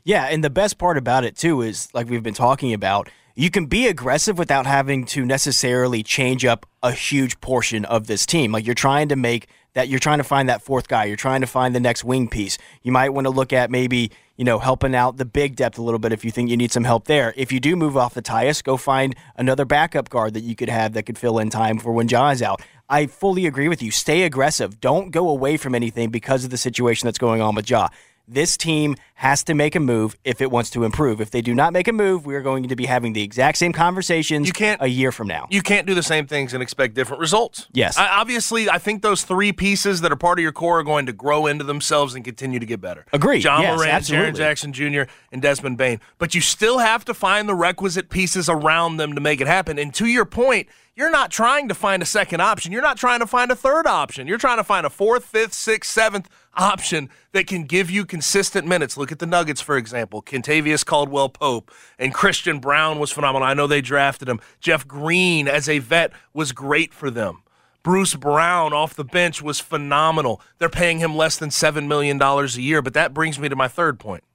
Yeah, and the best part about it, too, is, like we've been talking about, you can be aggressive without having to necessarily change up a huge portion of this team. Like, you're trying to make that, you're trying to find that fourth guy. You're trying to find the next wing piece. You might want to look at maybe, you know, helping out the big depth a little bit if you think you need some help there. If you do move off the Tyus, go find another backup guard that you could have that could fill in time for when Ja is out. I fully agree with you. Stay aggressive. Don't go away from anything because of the situation that's going on with Ja. This team has to make a move if it wants to improve. If they do not make a move, we are going to be having the exact same conversations you can't, a year from now. You can't do the same things and expect different results. Yes. I, obviously, I think those three pieces that are part of your core are going to grow into themselves and continue to get better. Agreed. Ja Morant, yes, Jaren Jackson Junior, and Desmond Bane. But you still have to find the requisite pieces around them to make it happen. And to your point, you're not trying to find a second option. You're not trying to find a third option. You're trying to find a fourth, fifth, sixth, seventh option that can give you consistent minutes. Look at the Nuggets, for example. Kentavious Caldwell-Pope and Christian Brown was phenomenal. I know they drafted him. Jeff Green, as a vet, was great for them. Bruce Brown off the bench was phenomenal. They're paying him less than seven million dollars a year, but that brings me to my third point.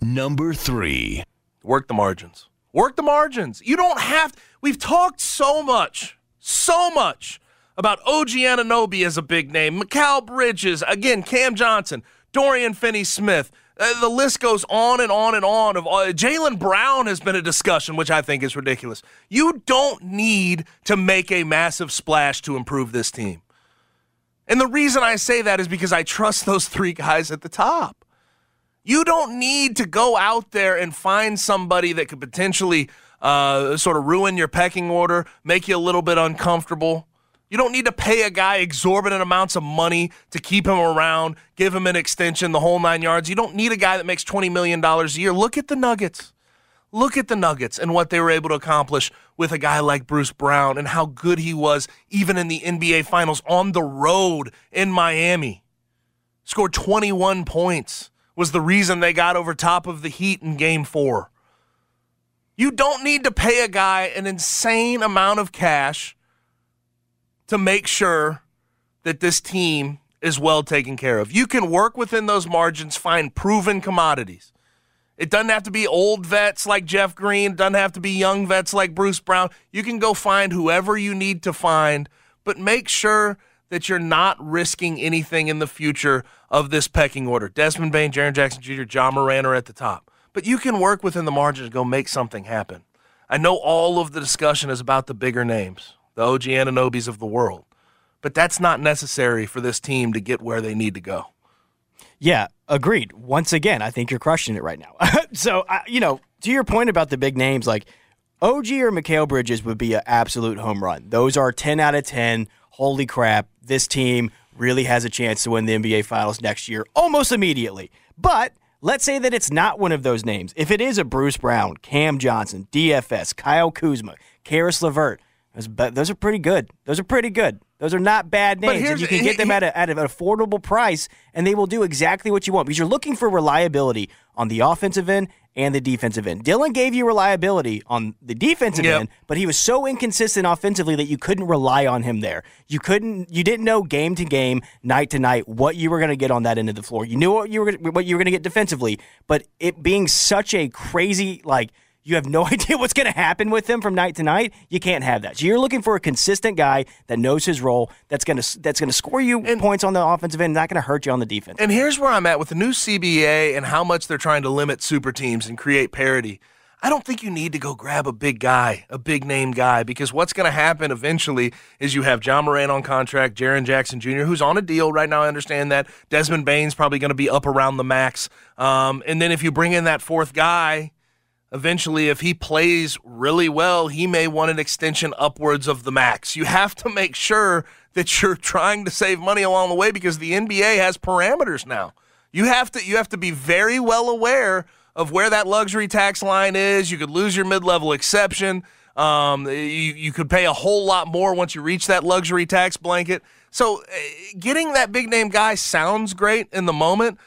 Number three. Work the margins. Work the margins. You don't have to. We've talked so much, so much about O G Anunoby as a big name, Mikal Bridges, again, Cam Johnson, Dorian Finney-Smith. Uh, the list goes on and on and on. Of uh, Jaylen Brown has been a discussion, which I think is ridiculous. You don't need to make a massive splash to improve this team. And the reason I say that is because I trust those three guys at the top. You don't need to go out there and find somebody that could potentially – Uh, sort of ruin your pecking order, make you a little bit uncomfortable. You don't need to pay a guy exorbitant amounts of money to keep him around, give him an extension, the whole nine yards. You don't need a guy that makes twenty million dollars a year. Look at the Nuggets. Look at the Nuggets and what they were able to accomplish with a guy like Bruce Brown and how good he was even in the N B A Finals on the road in Miami. Scored twenty-one points was the reason they got over top of the Heat in Game four. You don't need to pay a guy an insane amount of cash to make sure that this team is well taken care of. You can work within those margins, find proven commodities. It doesn't have to be old vets like Jeff Green. It doesn't have to be young vets like Bruce Brown. You can go find whoever you need to find, but make sure that you're not risking anything in the future of this pecking order. Desmond Bane, Jaren Jackson Junior, Ja Morant are at the top. But you can work within the margins to go make something happen. I know all of the discussion is about the bigger names, the O G Ananobis of the world, but that's not necessary for this team to get where they need to go. Yeah, agreed. Once again, I think you're crushing it right now. So, I, you know, to your point about the big names, like O G or Mikal Bridges would be an absolute home run. Those are ten out of ten. Holy crap, this team really has a chance to win the N B A Finals next year almost immediately. But let's say that it's not one of those names. If it is a Bruce Brown, Cam Johnson, D F S, Kyle Kuzma, Karis LeVert, those are pretty good. Those are pretty good. Those are not bad names. And you can get them at, a, at an affordable price, and they will do exactly what you want because you're looking for reliability on the offensive end and the defensive end. Dylan gave you reliability on the defensive yep. end, but he was so inconsistent offensively that you couldn't rely on him there. You couldn't, you didn't know game to game, night to night, what you were going to get on that end of the floor. You knew what you were what you were going to get defensively, but it being such a crazy, like, you have no idea what's going to happen with him from night to night. You can't have that. So you're looking for a consistent guy that knows his role, that's going to that's going to score you and, points on the offensive end, not going to hurt you on the defense. And here's where I'm at with the new C B A and how much they're trying to limit super teams and create parity. I don't think you need to go grab a big guy, a big-name guy, because what's going to happen eventually is you have Ja Morant on contract, Jaren Jackson Junior, who's on a deal right now, I understand that. Desmond Bane's probably going to be up around the max. Um, and then if you bring in that fourth guy, eventually, if he plays really well, he may want an extension upwards of the max. You have to make sure that you're trying to save money along the way because the N B A has parameters now. You have to you have to be very well aware of where that luxury tax line is. You could lose your mid-level exception. Um, you, you could pay a whole lot more once you reach that luxury tax blanket. So getting that big-name guy sounds great in the moment,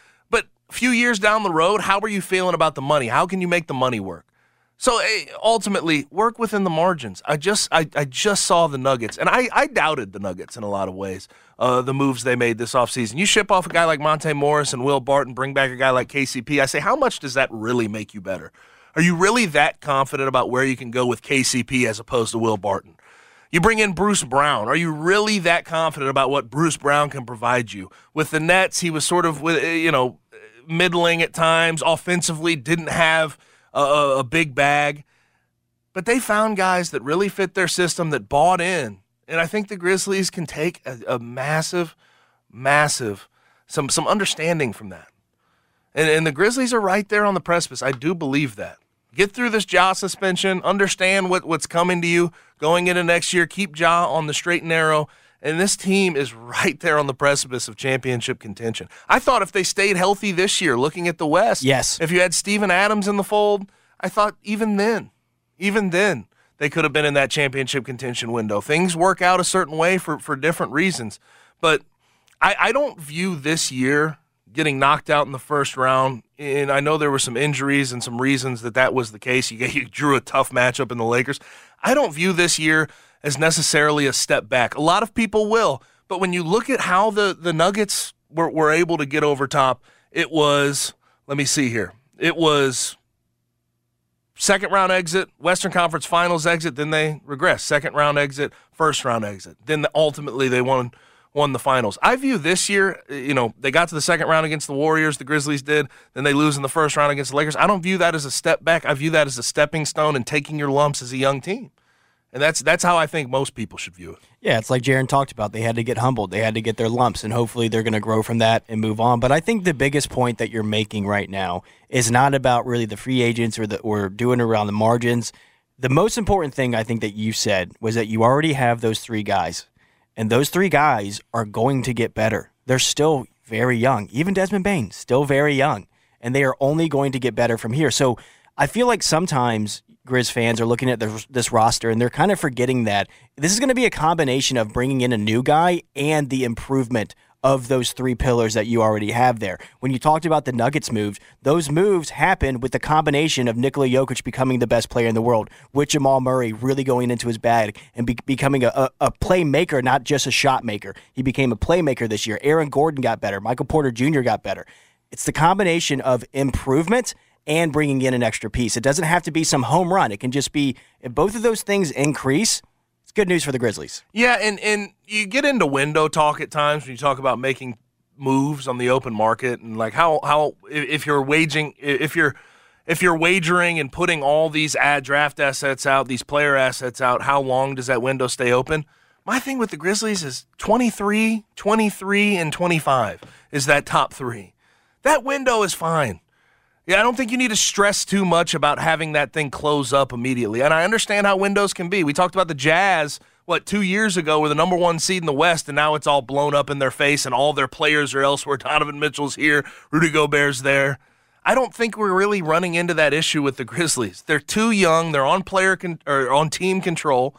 few years down the road, how are you feeling about the money? How can you make the money work? So ultimately, work within the margins. I just I, I just saw the Nuggets, and I, I doubted the Nuggets in a lot of ways, uh, the moves they made this offseason. You ship off a guy like Monte Morris and Will Barton, bring back a guy like K C P. I say, how much does that really make you better? Are you really that confident about where you can go with K C P as opposed to Will Barton? You bring in Bruce Brown. Are you really that confident about what Bruce Brown can provide you? With the Nets, he was sort of, with you know, middling at times, offensively didn't have a, a big bag. But they found guys that really fit their system, that bought in. And I think the Grizzlies can take a, a massive, massive, some some understanding from that. And, and the Grizzlies are right there on the precipice. I do believe that. Get through this Ja suspension. Understand what, what's coming to you going into next year. Keep Ja on the straight and narrow. And this team is right there on the precipice of championship contention. I thought if they stayed healthy this year, looking at the West, yes. If you had Steven Adams in the fold, I thought even then, even then, they could have been in that championship contention window. Things work out a certain way for, for different reasons. But I, I don't view this year getting knocked out in the first round, and I know there were some injuries and some reasons that that was the case. You, you drew a tough matchup in the Lakers. I don't view this year as necessarily a step back. A lot of people will, but when you look at how the, the Nuggets were, were able to get over top, it was, let me see here, it was second round exit, Western Conference Finals exit, then they regressed. Second round exit, first round exit. Then the, ultimately they won won the finals. I view this year, you know, they got to the second round against the Warriors, the Grizzlies did, then they lose in the first round against the Lakers. I don't view that as a step back. I view that as a stepping stone and taking your lumps as a young team. And that's that's how I think most people should view it. Yeah, it's like Jaren talked about. They had to get humbled. They had to get their lumps, and hopefully they're going to grow from that and move on. But I think the biggest point that you're making right now is not about really the free agents or the or doing around the margins. The most important thing I think that you said was that you already have those three guys, and those three guys are going to get better. They're still very young. Even Desmond Bane, still very young, and they are only going to get better from here. So I feel like sometimes Grizz fans are looking at the, this roster, and they're kind of forgetting that this is going to be a combination of bringing in a new guy and the improvement of those three pillars that you already have there. When you talked about the Nuggets moves, those moves happened with the combination of Nikola Jokic becoming the best player in the world, with Jamal Murray really going into his bag and be, becoming a, a, a playmaker, not just a shot maker. He became a playmaker this year. Aaron Gordon got better. Michael Porter Junior got better. It's the combination of improvement and bringing in an extra piece. It doesn't have to be some home run. It can just be, if both of those things increase, it's good news for the Grizzlies. Yeah, and, and you get into window talk at times when you talk about making moves on the open market and like how how if you're waging if you're if you're wagering and putting all these ad draft assets out, these player assets out, how long does that window stay open? My thing with the Grizzlies is twenty-three, twenty-three, and twenty-five is that top three. That window is fine. Yeah, I don't think you need to stress too much about having that thing close up immediately. And I understand how windows can be. We talked about the Jazz, what, two years ago, were the number one seed in the West, and now it's all blown up in their face, and all their players are elsewhere. Donovan Mitchell's here. Rudy Gobert's there. I don't think we're really running into that issue with the Grizzlies. They're too young. They're on player con- or on team control,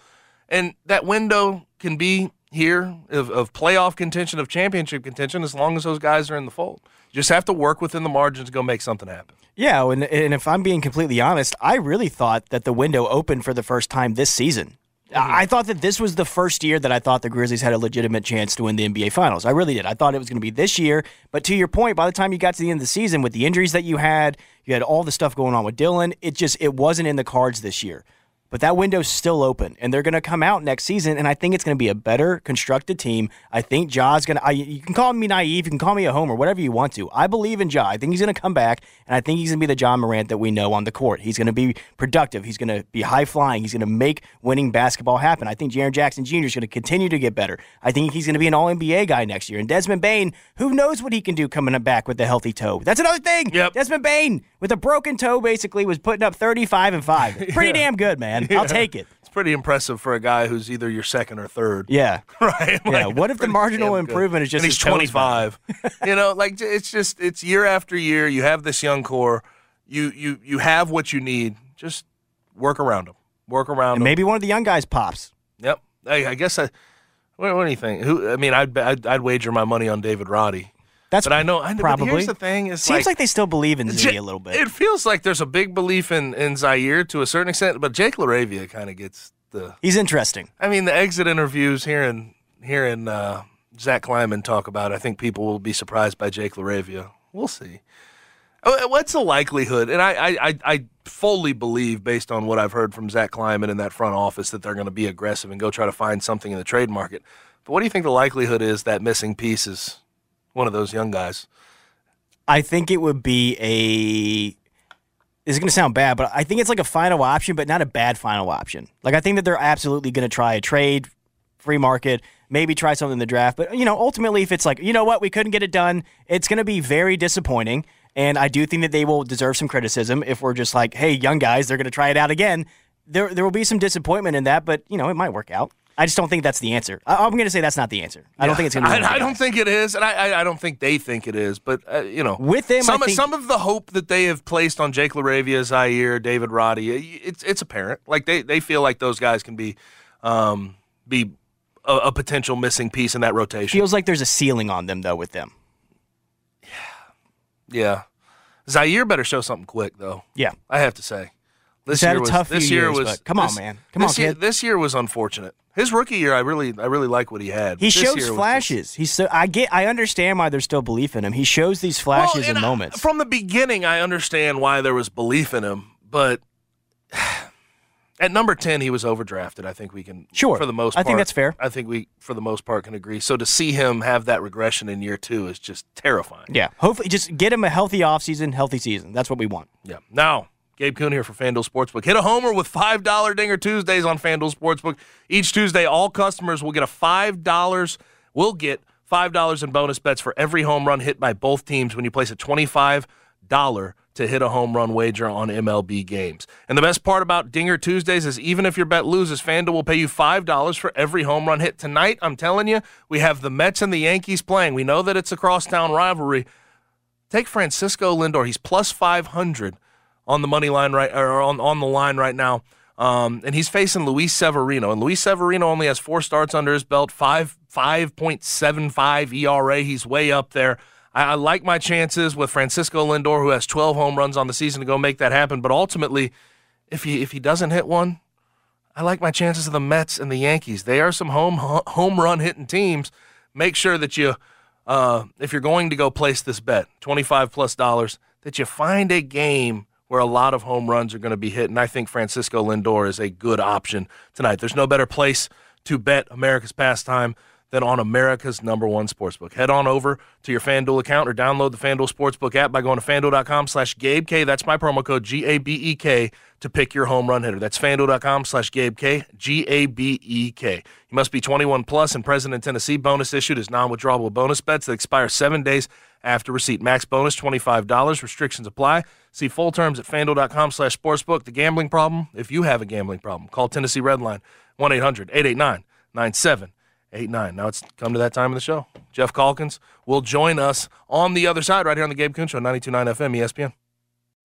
and that window can be here of, of playoff contention, of championship contention, as long as those guys are in the fold. You just have to work within the margins to go make something happen. Yeah, and, and if I'm being completely honest, I really thought that the window opened for the first time this season. Mm-hmm. I thought that this was the first year that I thought the Grizzlies had a legitimate chance to win the N B A Finals. I really did. I thought it was going to be this year. But to your point, by the time you got to the end of the season, with the injuries that you had, you had all the stuff going on with Dylan, it just it wasn't in the cards this year. But that window's still open, and they're going to come out next season, and I think it's going to be a better constructed team. I think Ja's going to – you can call me naive, you can call me a homer, whatever you want to. I believe in Ja. I think he's going to come back, and I think he's going to be the Ja Morant that we know on the court. He's going to be productive. He's going to be high-flying. He's going to make winning basketball happen. I think Jaren Jackson Junior is going to continue to get better. I think he's going to be an All N B A guy next year. And Desmond Bane, who knows what he can do coming back with a healthy toe. That's another thing. Yep. Desmond Bane, with a broken toe, basically, was putting up thirty-five and five. Pretty yeah. damn good, man. Yeah. I'll take it. It's pretty impressive for a guy who's either your second or third. Yeah. Right? Like, yeah. What if the marginal improvement good. is just and he's twenty-five? You know, like, it's just, it's year after year. You have this young core. You you you have what you need. Just work around them. Work around and them. Maybe one of the young guys pops. Yep. I, I guess I, what, what do you think? Who, I mean, I'd, I'd, I'd wager my money on David Roddy. That's but I know, I know probably. But here's the thing: is seems like, like they still believe in Ziggy a little bit. It feels like there's a big belief in, in Zaire to a certain extent, but Jake LaRavia kind of gets the. He's interesting. I mean, the exit interviews here and here and uh, Zach Kleiman talk about. I think people will be surprised by Jake LaRavia. We'll see. What's the likelihood? And I, I, I fully believe, based on what I've heard from Zach Kleiman and that front office, that they're going to be aggressive and go try to find something in the trade market. But what do you think the likelihood is that missing piece is? One of those young guys. I think it would be a – this is going to sound bad, but I think it's like a final option, but not a bad final option. Like, I think that they're absolutely going to try a trade, free market, maybe try something in the draft. But, you know, ultimately, if it's like, you know what, we couldn't get it done, it's going to be very disappointing. And I do think that they will deserve some criticism if we're just like, hey, young guys, they're going to try it out again. There there will be some disappointment in that, but, you know, it might work out. I just don't think that's the answer. I, I'm going to say that's not the answer. I yeah. don't think it's going to be I, I don't think it is, and I, I, I don't think they think it is. But, uh, you know, with them, some, think- some of the hope that they have placed on Jake LaRavia, Zaire, David Roddy, it's it's apparent. Like, they, they feel like those guys can be um, be a, a potential missing piece in that rotation. Feels like there's a ceiling on them, though, with them. Yeah. Yeah. Zaire better show something quick, though. Yeah. I have to say. This year was, tough this year years, was come on, this, man. Come this on, kid. Year, this year was unfortunate. His rookie year, I really, I really like what he had. He shows flashes. Just, He's so, I get, I understand why there's still belief in him. He shows these flashes well, and, and I, moments. From the beginning, I understand why there was belief in him, but at number ten, he was overdrafted. I think we can, sure, for the most part. I think that's fair. I think we, for the most part, can agree. So to see him have that regression in year two is just terrifying. Yeah. Hopefully, just get him a healthy offseason, healthy season. That's what we want. Yeah. Now. Gabe Kuhn here for FanDuel Sportsbook. Hit a homer with five dollars Dinger Tuesdays on FanDuel Sportsbook. Each Tuesday, all customers will get a five dollars. We'll get five dollars in bonus bets for every home run hit by both teams when you place a twenty-five dollars to hit a home run wager on M L B games. And the best part about Dinger Tuesdays is even if your bet loses, FanDuel will pay you five dollars for every home run hit. Tonight, I'm telling you, we have the Mets and the Yankees playing. We know that it's a crosstown rivalry. Take Francisco Lindor. He's plus five hundred. On the money line right, or on, on the line right now, um, and he's facing Luis Severino. And Luis Severino only has four starts under his belt, five five point seven five E R A. He's way up there. I, I like my chances with Francisco Lindor, who has twelve home runs on the season, to go make that happen. But ultimately, if he if he doesn't hit one, I like my chances of the Mets and the Yankees. They are some home home run hitting teams. Make sure that you, uh, if you're going to go place this bet, twenty five plus dollars, that you find a game where a lot of home runs are going to be hit, and I think Francisco Lindor is a good option tonight. There's no better place to bet America's pastime than on America's number one sportsbook. Head on over to your FanDuel account or download the FanDuel Sportsbook app by going to FanDuel.com slash GabeK. That's my promo code, G A B E K, to pick your home run hitter. That's FanDuel.com slash GabeK, G A B E K. You must be twenty-one plus and present in Tennessee. Bonus issued is non-withdrawable bonus bets that expire seven days after receipt. Max bonus, twenty-five dollars. Restrictions apply. See full terms at FanDuel.com slash sportsbook. The gambling problem, if you have a gambling problem, call Tennessee Redline, one eight hundred eight eight nine nine seven eight nine. Now it's come to that time of the show. Jeff Calkins will join us on the other side right here on the Gabe Kuhn Show, ninety-two point nine F M, E S P N.